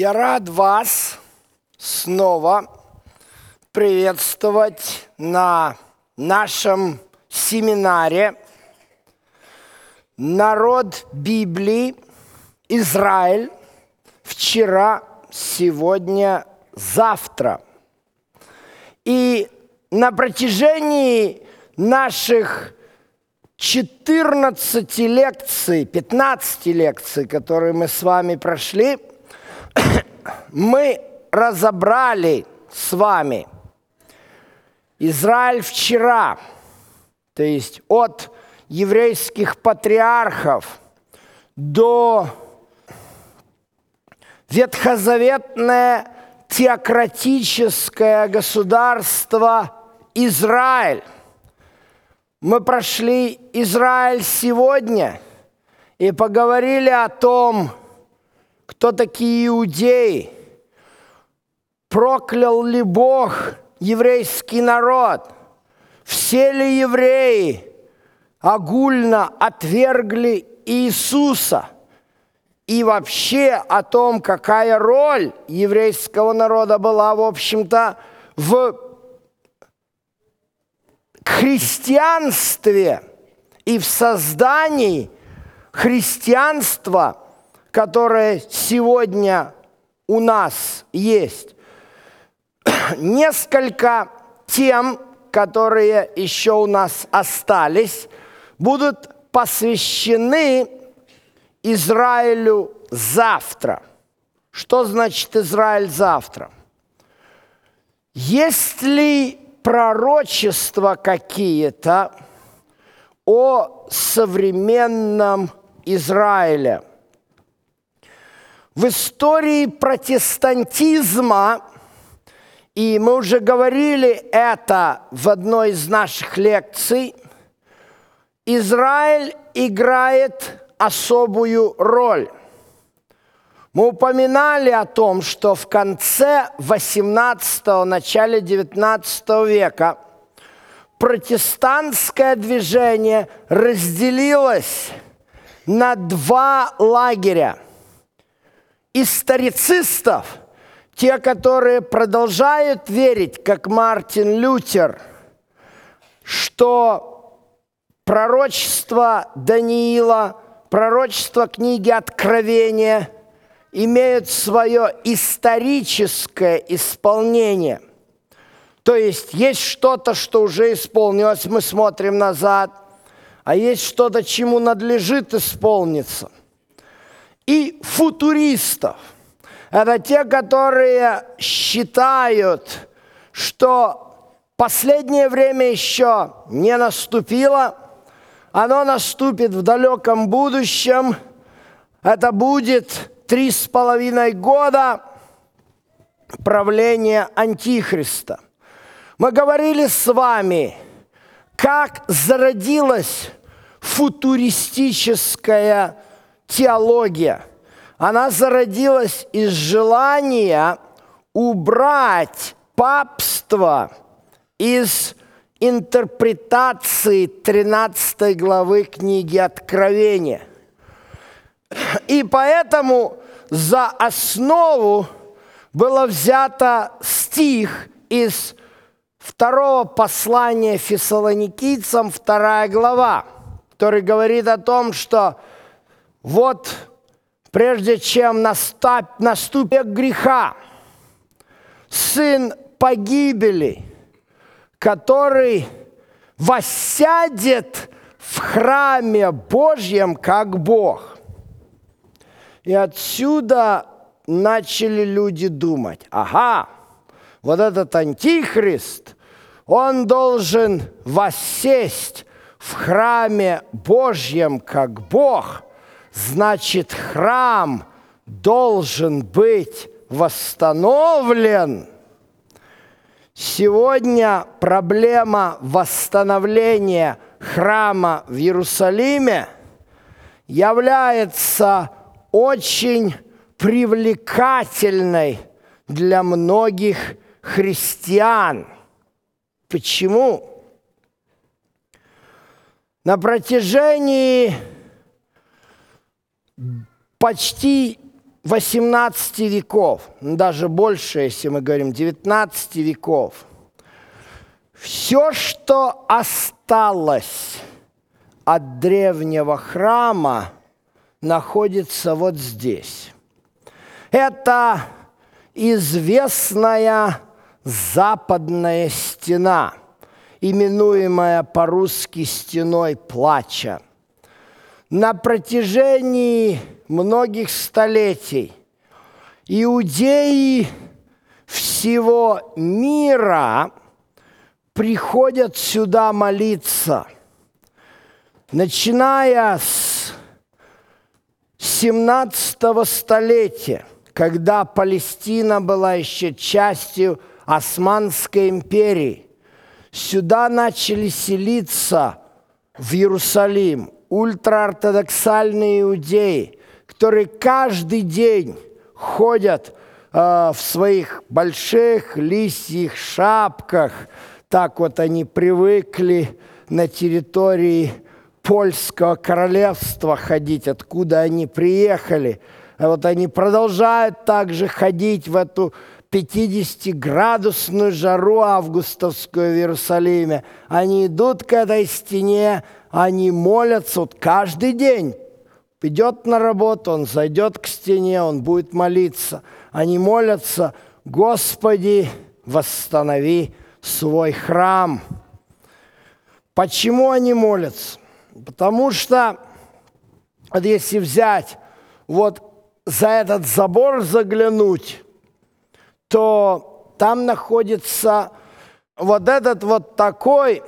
Я рад вас снова приветствовать на нашем семинаре «Народ Библии. Израиль. Вчера, сегодня, завтра». И на протяжении наших 14 лекций, 15 лекций, которые мы с вами прошли, мы разобрали с вами Израиль вчера, то есть от еврейских патриархов до ветхозаветное теократическое государство Израиль. Мы прошли Израиль сегодня и поговорили о том, кто такие иудеи, проклял ли Бог еврейский народ, все ли евреи огульно отвергли Иисуса, и вообще о том, какая роль еврейского народа была, в общем-то, в христианстве и в создании христианства, которое сегодня у нас есть. Несколько тем, которые еще у нас остались, будут посвящены Израилю завтра. Что значит Израиль завтра? Есть ли пророчества какие-то о современном Израиле? В истории протестантизма, и мы уже говорили это в одной из наших лекций, Израиль играет особую роль. Мы упоминали о том, что в конце XVIII, начале XIX века протестантское движение разделилось на два лагеря. Историцистов, те, которые продолжают верить, как Мартин Лютер, что пророчество Даниила, пророчество книги Откровения – имеют свое историческое исполнение. То есть есть что-то, что уже исполнилось, мы смотрим назад, а есть что-то, чему надлежит исполниться. И футуристов. Это те, которые считают, что последнее время еще не наступило, оно наступит в далеком будущем, это будет 3,5 года правления Антихриста. Мы говорили с вами, как зародилась футуристическая теология. Она зародилась из желания убрать папство из интерпретации 13 главы книги Откровения. И поэтому за основу было взято стих из второго послания Фессалоникийцам, 2 глава, который говорит о том, что вот прежде чем наступит греха, сын погибели, который воссядет в храме Божьем как Бог. И отсюда начали люди думать: ага, вот этот Антихрист, он должен воссесть в храме Божьем как Бог, значит, храм должен быть восстановлен. Сегодня проблема восстановления храма в Иерусалиме является очень привлекательной для многих христиан. Почему? На протяжении почти 18 веков, даже больше, если мы говорим 19 веков, все, что осталось от древнего храма, находится вот здесь. Это известная западная стена, именуемая по-русски стеной плача. На протяжении многих столетий иудеи всего мира приходят сюда молиться, начиная с 17-го столетия, когда Палестина была еще частью Османской империи. Сюда начали селиться в Иерусалим ультраортодоксальные иудеи, которые каждый день ходят в своих больших лисьих шапках. Так вот они привыкли на территории Польского королевства ходить, откуда они приехали. А вот они продолжают также ходить в эту 50-градусную жару августовскую в Иерусалиме. Они идут к этой стене, они молятся вот каждый день. Идет на работу, он зайдет к стене, он будет молиться. Они молятся: «Господи, восстанови свой храм». Почему они молятся? Потому что, вот если взять, вот за этот забор заглянуть, то там находится вот этот вот такой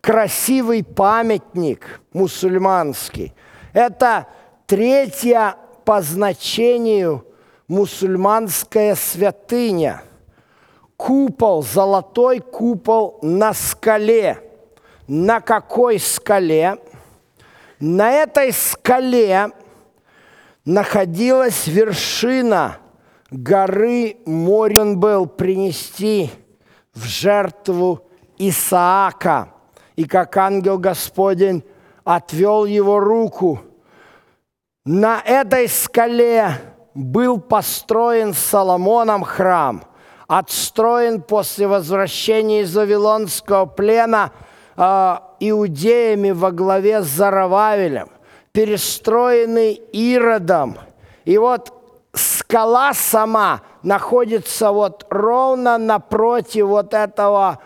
красивый памятник мусульманский. Это третья по значению мусульманская святыня. Купол, золотой купол на скале. На какой скале? На этой скале находилась вершина горы Морен был принести в жертву Исаака. И как ангел Господень отвел его руку. На этой скале был построен Соломоном храм, отстроен после возвращения из Вавилонского плена иудеями во главе с Зарававелем, перестроенный Иродом. И вот скала сама находится вот ровно напротив вот этого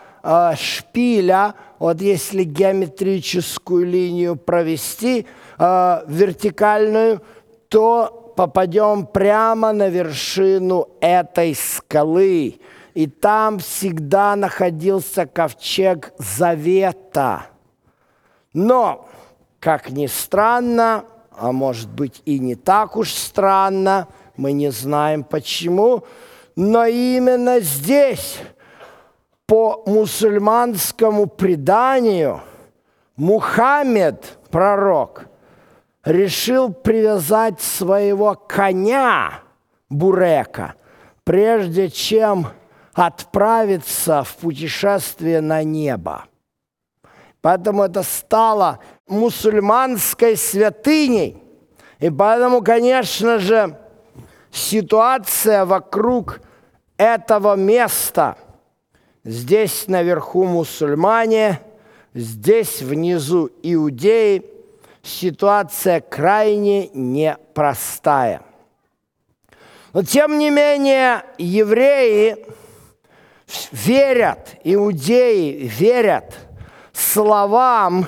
шпиля. Вот если геометрическую линию провести, вертикальную, то попадем прямо на вершину этой скалы. И там всегда находился ковчег Завета. Но, как ни странно, а может быть и не так уж странно, мы не знаем почему, но именно здесь, по мусульманскому преданию, Мухаммед, пророк, решил привязать своего коня Бурека, прежде чем отправиться в путешествие на небо. Поэтому это стало мусульманской святыней. И поэтому, конечно же, ситуация вокруг этого места. Здесь наверху мусульмане, здесь внизу иудеи. Ситуация крайне непростая. Но тем не менее евреи верят, иудеи верят словам,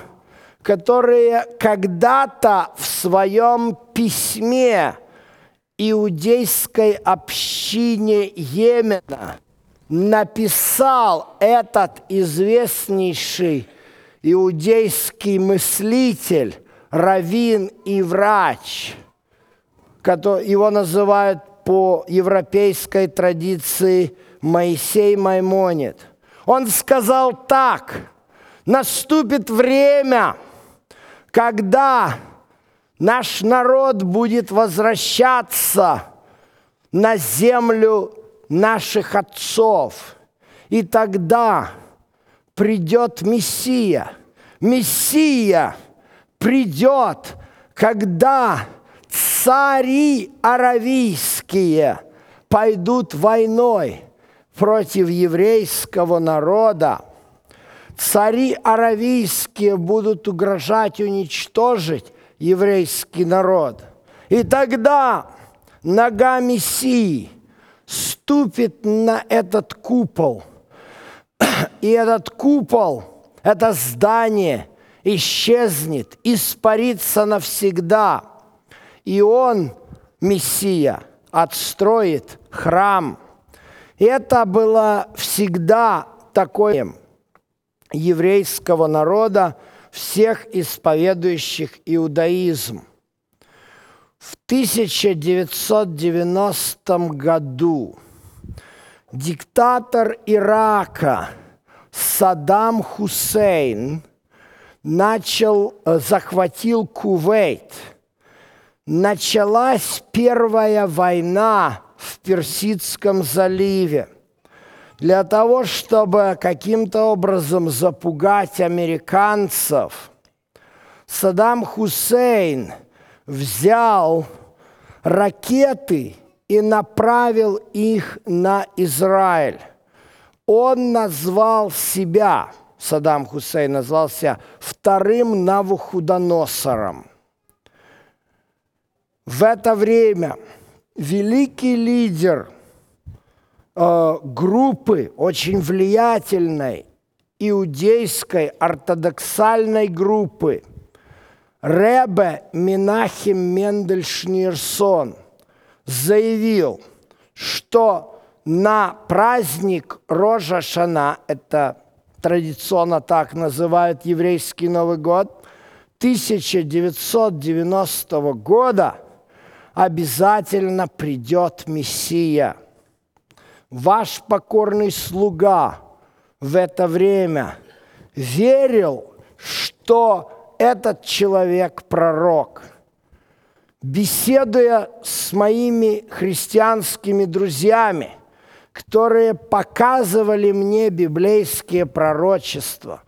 которые когда-то в своем письме иудейской общине Йемена написал этот известнейший иудейский мыслитель, раввин и врач. Его называют по европейской традиции Моисей Маймонид. Он сказал так: наступит время, когда наш народ будет возвращаться на землю наших отцов, и тогда придет Мессия. Мессия придет, когда цари аравийские пойдут войной против еврейского народа. Цари аравийские будут угрожать уничтожить еврейский народ. И тогда нога Мессии ступит на этот купол. И этот купол, это здание исчезнет, испарится навсегда. И он, Мессия, отстроит храм. Это было всегда такое еврейского народа, всех исповедующих иудаизм. В 1990 году диктатор Ирака Саддам Хусейн захватил Кувейт. Началась первая война в Персидском заливе. Для того, чтобы каким-то образом запугать американцев, Саддам Хусейн взял ракеты и направил их на Израиль. Он назвал себя, Саддам Хусейн назвал себя вторым Навуходоносором. В это время великий лидер группы, очень влиятельной иудейской ортодоксальной группы, Ребе Менахем Мендель Шниерсон заявил, что на праздник Рош ха-Шана, это традиционно так называют еврейский Новый год, 1990 года обязательно придет Мессия. Ваш покорный слуга в это время верил, что этот человек пророк. Беседуя с моими христианскими друзьями, которые показывали мне библейские пророчества,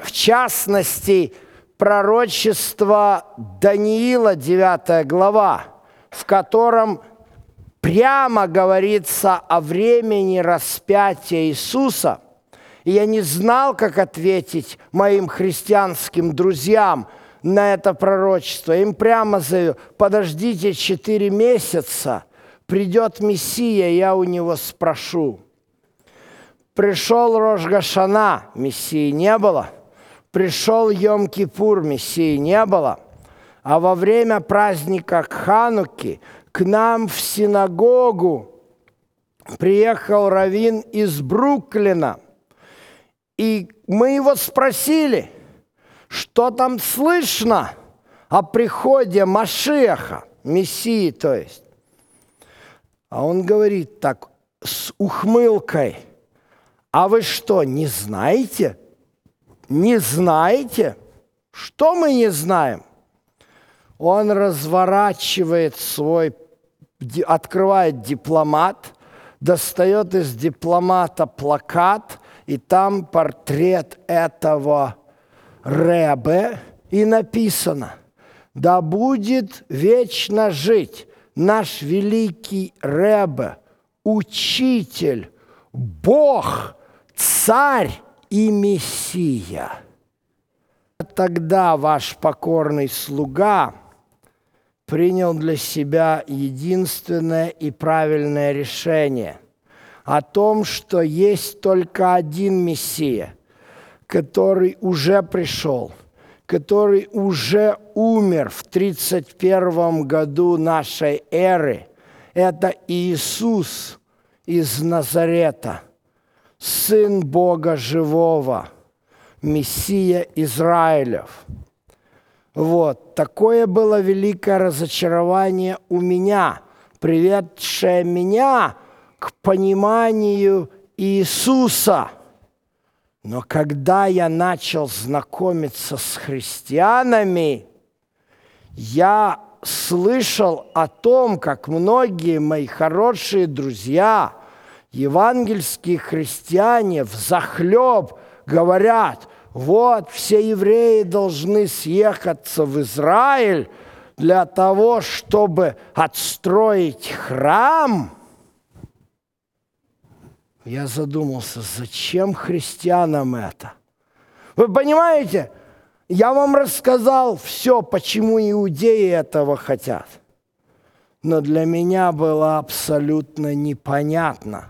в частности, пророчество Даниила, 9 глава, в котором прямо говорится о времени распятия Иисуса. И я не знал, как ответить моим христианским друзьям на это пророчество. Им прямо заявил: подождите 4 месяца, придет Мессия, я у него спрошу. Пришел Рош ха-Шана, Мессии не было. Пришел Йом-Кипур, Мессии не было. А во время праздника Хануки к нам в синагогу приехал раввин из Бруклина. И мы его спросили, что там слышно о приходе Машиаха, Мессии, то есть. А он говорит так, с ухмылкой: а вы что, не знаете? Не знаете? Что мы не знаем? Он разворачивает свой, открывает дипломат, достает из дипломата плакат, и там портрет этого Ребе, и написано: «Да будет вечно жить наш великий Ребе, учитель, Бог, царь и Мессия». Тогда ваш покорный слуга принял для себя единственное и правильное решение о том, что есть только один Мессия, который уже пришел, который уже умер в 31 году нашей эры. Это Иисус из Назарета, Сын Бога Живого, Мессия Израилев. Вот, такое было великое разочарование у меня, приведшее меня к пониманию Иисуса. Но когда я начал знакомиться с христианами, я слышал о том, как многие мои хорошие друзья, евангельские христиане, взахлеб говорят: вот, все евреи должны съехаться в Израиль для того, чтобы отстроить храм, я задумался, зачем христианам это? Вы понимаете, я вам рассказал все, почему иудеи этого хотят. Но для меня было абсолютно непонятно,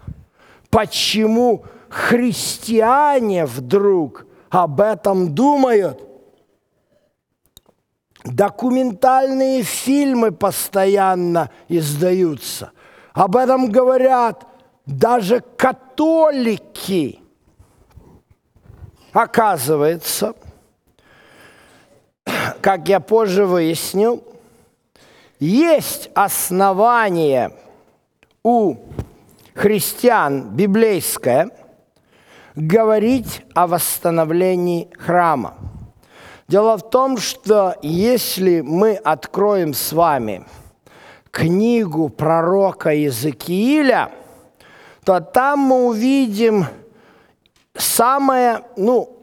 почему христиане вдруг об этом думают. Документальные фильмы постоянно издаются. Об этом говорят даже католики. Оказывается, как я позже выяснил, есть основание у христиан библейское говорить о восстановлении храма. Дело в том, что если мы откроем с вами книгу пророка Иезекииля, то там мы увидим самое,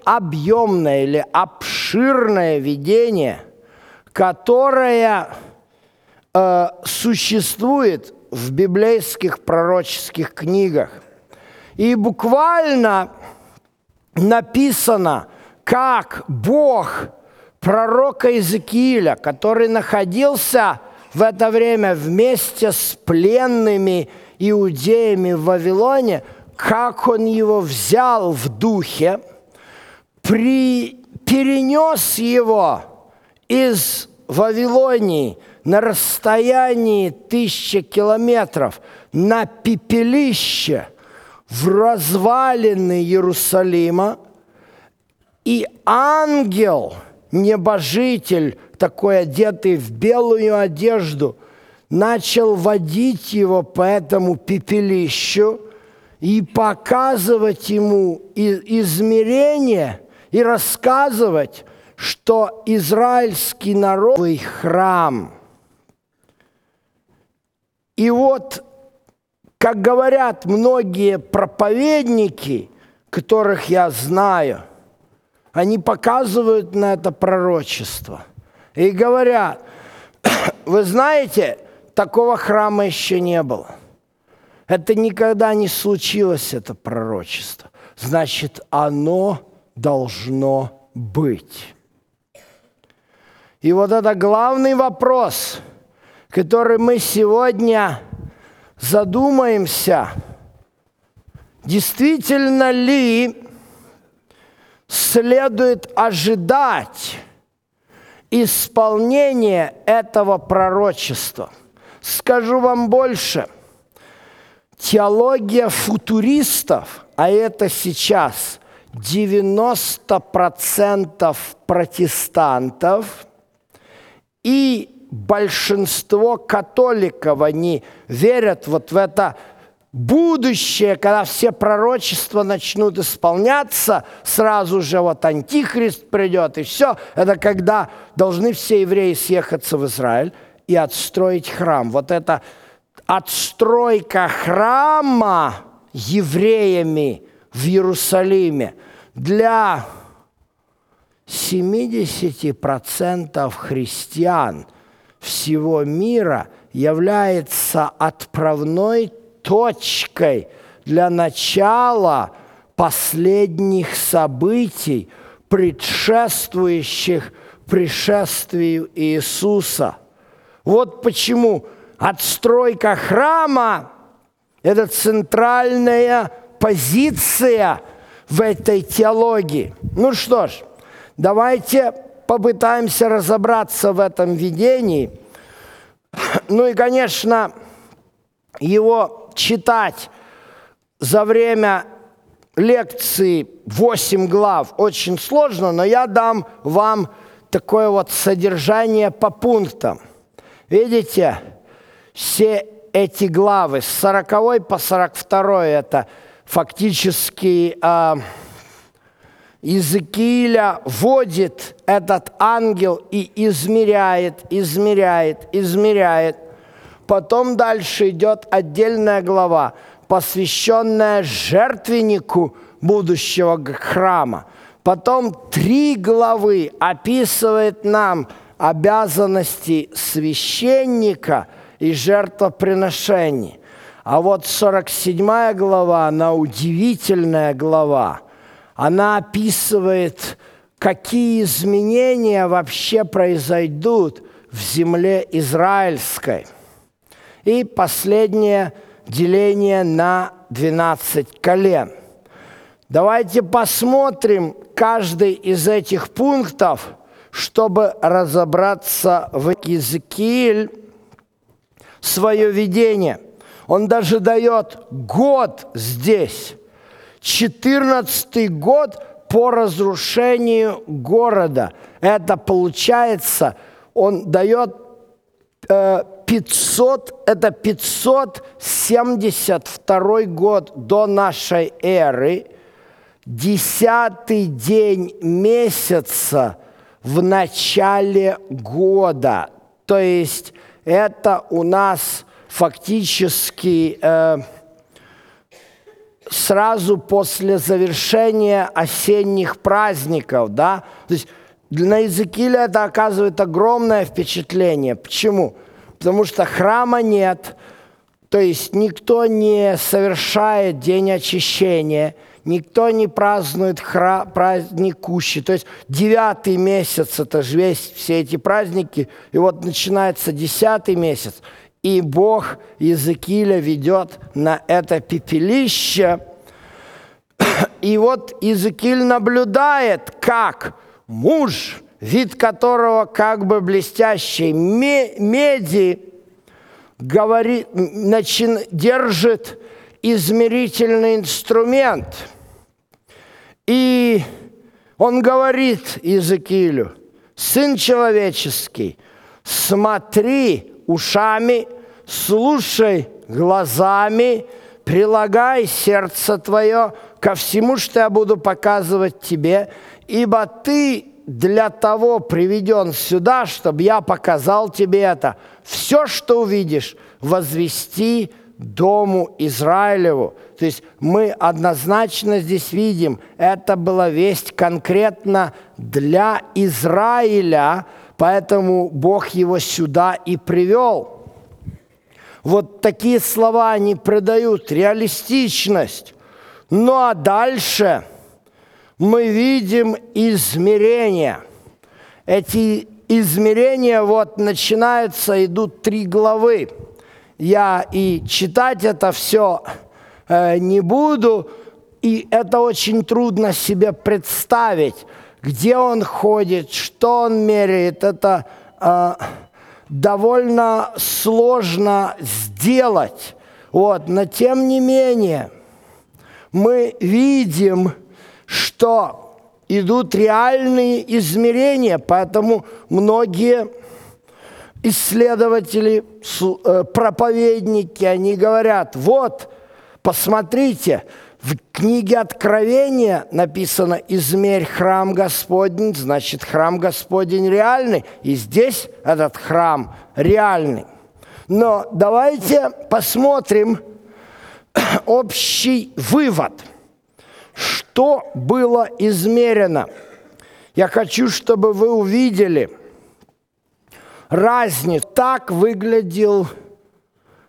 объемное или обширное видение, которое существует в библейских пророческих книгах. И буквально написано, как Бог пророка Иезекииля, который находился в это время вместе с пленными иудеями в Вавилоне, как он его взял в духе, перенес его из Вавилонии на расстоянии 1000 километров на пепелище в развалины Иерусалима, и ангел, небожитель, такой одетый в белую одежду, начал водить его по этому пепелищу и показывать ему измерения и рассказывать, что израильский народ – храм. И вот, как говорят многие проповедники, которых я знаю, они показывают на это пророчество и говорят, вы знаете, такого храма еще не было. Это никогда не случилось, это пророчество. Значит, оно должно быть. И вот это главный вопрос, который мы сегодня задумаемся. Действительно ли следует ожидать исполнения этого пророчества? Скажу вам больше. Теология футуристов, а это сейчас 90% протестантов и большинство католиков, они верят вот в это будущее, когда все пророчества начнут исполняться, сразу же вот Антихрист придет, и все. Это когда должны все евреи съехаться в Израиль и отстроить храм. Вот это отстройка храма евреями в Иерусалиме для 70% христиан всего мира является отправной точкой для начала последних событий, предшествующих пришествию Иисуса. Вот почему отстройка храма – это центральная позиция в этой теологии. Ну что ж, давайте попытаемся разобраться в этом видении. Ну и, конечно, его читать за время лекции 8 глав очень сложно, но я дам вам такое вот содержание по пунктам. Видите, все эти главы с 40 по 42 – это фактически Иезекииля водит этот ангел и измеряет. Потом дальше идет отдельная глава, посвященная жертвеннику будущего храма. Потом 3 главы описывает нам обязанностей священника и жертвоприношений. А вот 47 глава, она удивительная глава. Она описывает, какие изменения вообще произойдут в земле израильской. И последнее деление на 12 колен. Давайте посмотрим каждый из этих пунктов, чтобы разобраться в Иезекииле свое видение. Он даже дает год здесь, 14-й год по разрушению города. Это получается, он дает 572 год до нашей эры, 10-й день месяца в начале года. То есть это у нас фактически сразу после завершения осенних праздников, да? То есть на Иезекииля это оказывает огромное впечатление. Почему? Потому что храма нет, то есть никто не совершает день очищения, никто не празднует праздник Кущи. То есть 9-й месяц, это же весь все эти праздники, и вот начинается 10-й месяц, и Бог Иезекииля ведет на это пепелище. И вот Иезекииль наблюдает, как муж, вид которого как бы блестящий меди, говорит, держит измерительный инструмент. И он говорит Иезекиилю: «Сын человеческий, смотри ушами, слушай глазами, прилагай сердце твое ко всему, что я буду показывать тебе, ибо ты для того приведен сюда, чтобы я показал тебе это. Все, что увидишь, возвести дому Израилеву». То есть мы однозначно здесь видим, это была весть конкретно для Израиля, поэтому Бог его сюда и привел. Вот такие слова они придают реалистичность. Ну а дальше мы видим измерения. Эти измерения вот начинаются, идут 3 главы. Я и читать это все не буду, и это очень трудно себе представить, где он ходит, что он меряет. Это довольно сложно сделать. Вот. Но тем не менее мы видим, что идут реальные измерения, поэтому многие исследователи, проповедники, они говорят: вот, посмотрите, в книге Откровения написано «Измерь храм Господень», значит, храм Господень реальный, и здесь этот храм реальный. Но давайте посмотрим общий вывод, что было измерено. Я хочу, чтобы вы увидели разницу. Так выглядел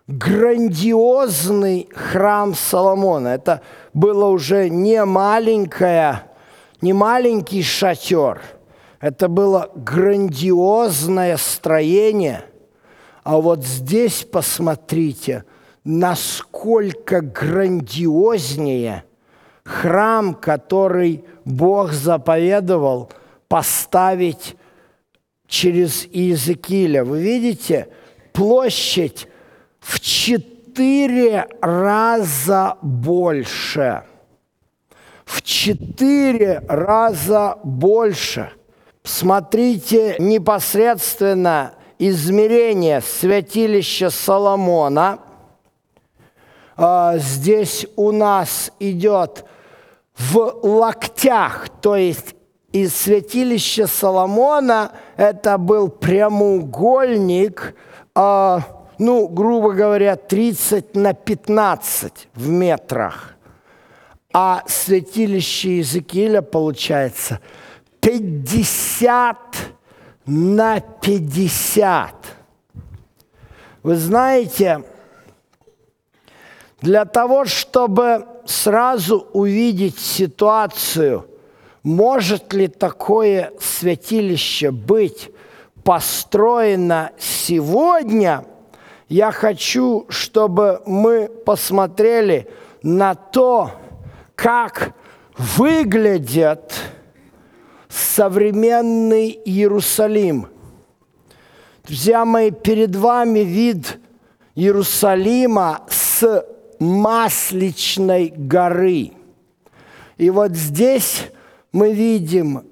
грандиозный храм Соломона. Это было уже не маленький шатер. Это было грандиозное строение. А вот здесь посмотрите, насколько грандиознее храм, который Бог заповедовал поставить через Иезекииля. Вы видите, площадь в 4 раза больше. В 4 раза больше. Смотрите непосредственно измерение святилища Соломона. Здесь у нас идет в локтях, то есть из святилища Соломона это был прямоугольник, ну, грубо говоря, 30×15 в метрах. А святилище Иезекииля получается 50 на 50. Вы знаете, для того, чтобы сразу увидеть ситуацию, может ли такое святилище быть построено сегодня, я хочу, чтобы мы посмотрели на то, как выглядит современный Иерусалим. Друзья мои, перед вами вид Иерусалима с Масличной горы. И вот здесь мы видим,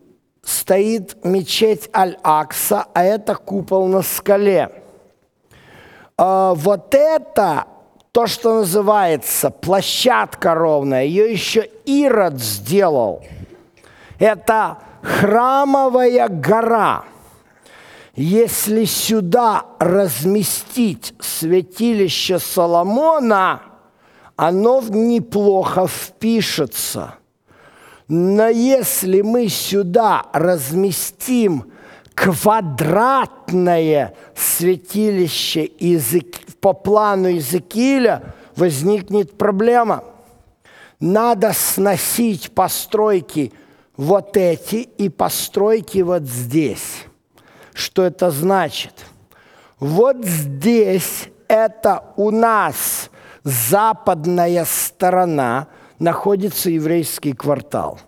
стоит мечеть Аль-Акса, а это купол на скале. Вот это то, что называется площадка ровная, ее еще Ирод сделал. Это храмовая гора. Если сюда разместить святилище Соломона, оно неплохо впишется. Но если мы сюда разместим квадратное святилище по плану Иезекииля, возникнет проблема. Надо сносить постройки вот эти и постройки вот здесь. Что это значит? Вот здесь это у нас западная сторона, находится еврейский квартал.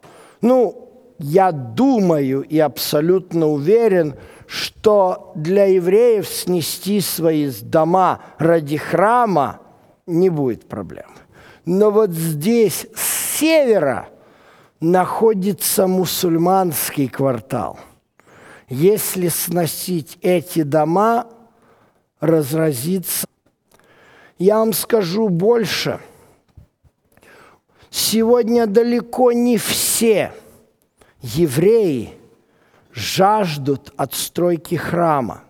Я думаю и абсолютно уверен, что для евреев снести свои дома ради храма не будет проблем. Но вот здесь, с севера, находится мусульманский квартал. Если сносить эти дома, разразится... Я вам скажу больше. Сегодня далеко не все евреи жаждут отстройки храма.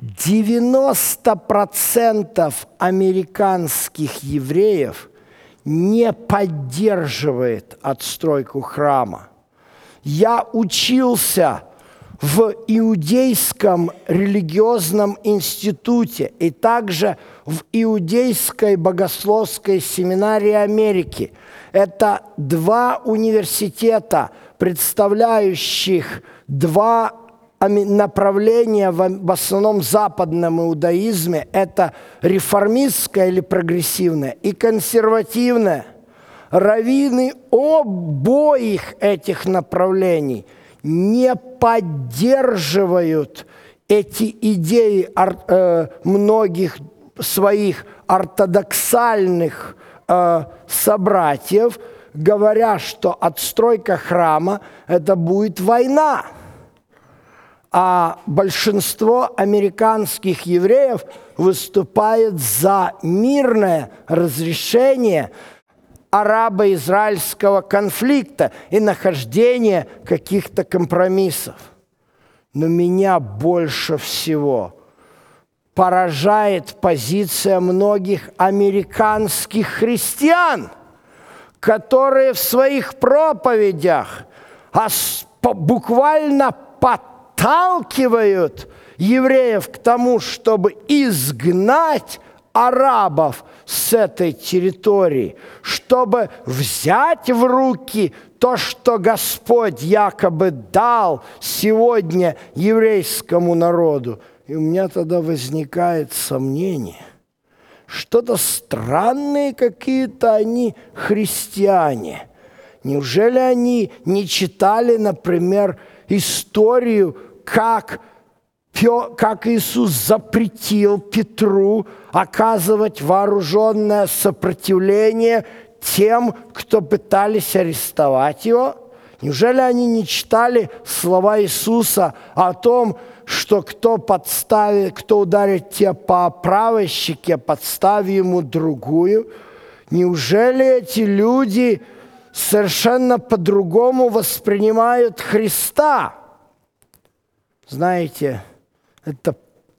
90% американских евреев не поддерживает отстройку храма. Я учился в Иудейском религиозном институте и также в Иудейской богословской семинарии Америки. Это два университета, представляющих два направления в основном западном иудаизме. Это реформистское или прогрессивное и консервативное. Раввины обоих этих направлений не поддерживают эти идеи многих своих ортодоксальных собратьев, говоря, что отстройка храма – это будет война. А большинство американских евреев выступает за мирное разрешение арабо-израильского конфликта и нахождение каких-то компромиссов. Но меня больше всего поражает позиция многих американских христиан, которые в своих проповедях буквально подталкивают евреев к тому, чтобы изгнать арабов с этой территории, чтобы взять в руки то, что Господь якобы дал сегодня еврейскому народу. И у меня тогда возникает сомнение. Что-то странные какие-то они христиане. Неужели они не читали, например, историю, как Иисус запретил Петру оказывать вооруженное сопротивление тем, кто пытались арестовать его? Неужели они не читали слова Иисуса о том, что кто ударит тебя по правой щеке, подставь ему другую? Неужели эти люди совершенно по-другому воспринимают Христа? Знаете, это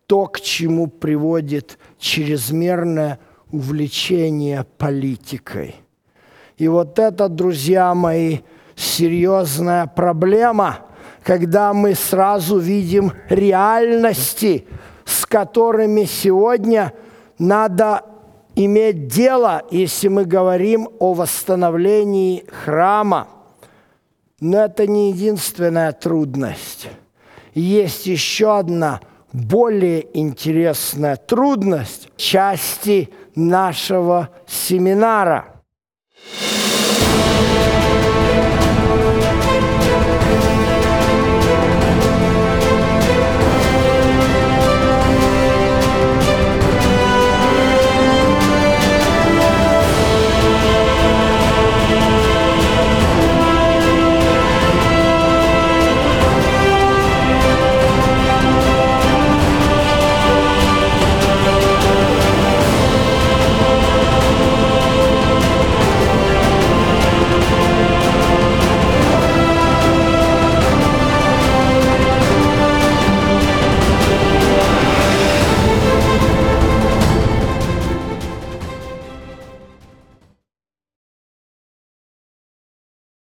то, к чему приводит чрезмерное увлечение политикой. И вот это, друзья мои, серьезная проблема, когда мы сразу видим реальности, с которыми сегодня надо иметь дело, если мы говорим о восстановлении храма. Но это не единственная трудность. Есть еще одна более интересная трудность части нашего семинара.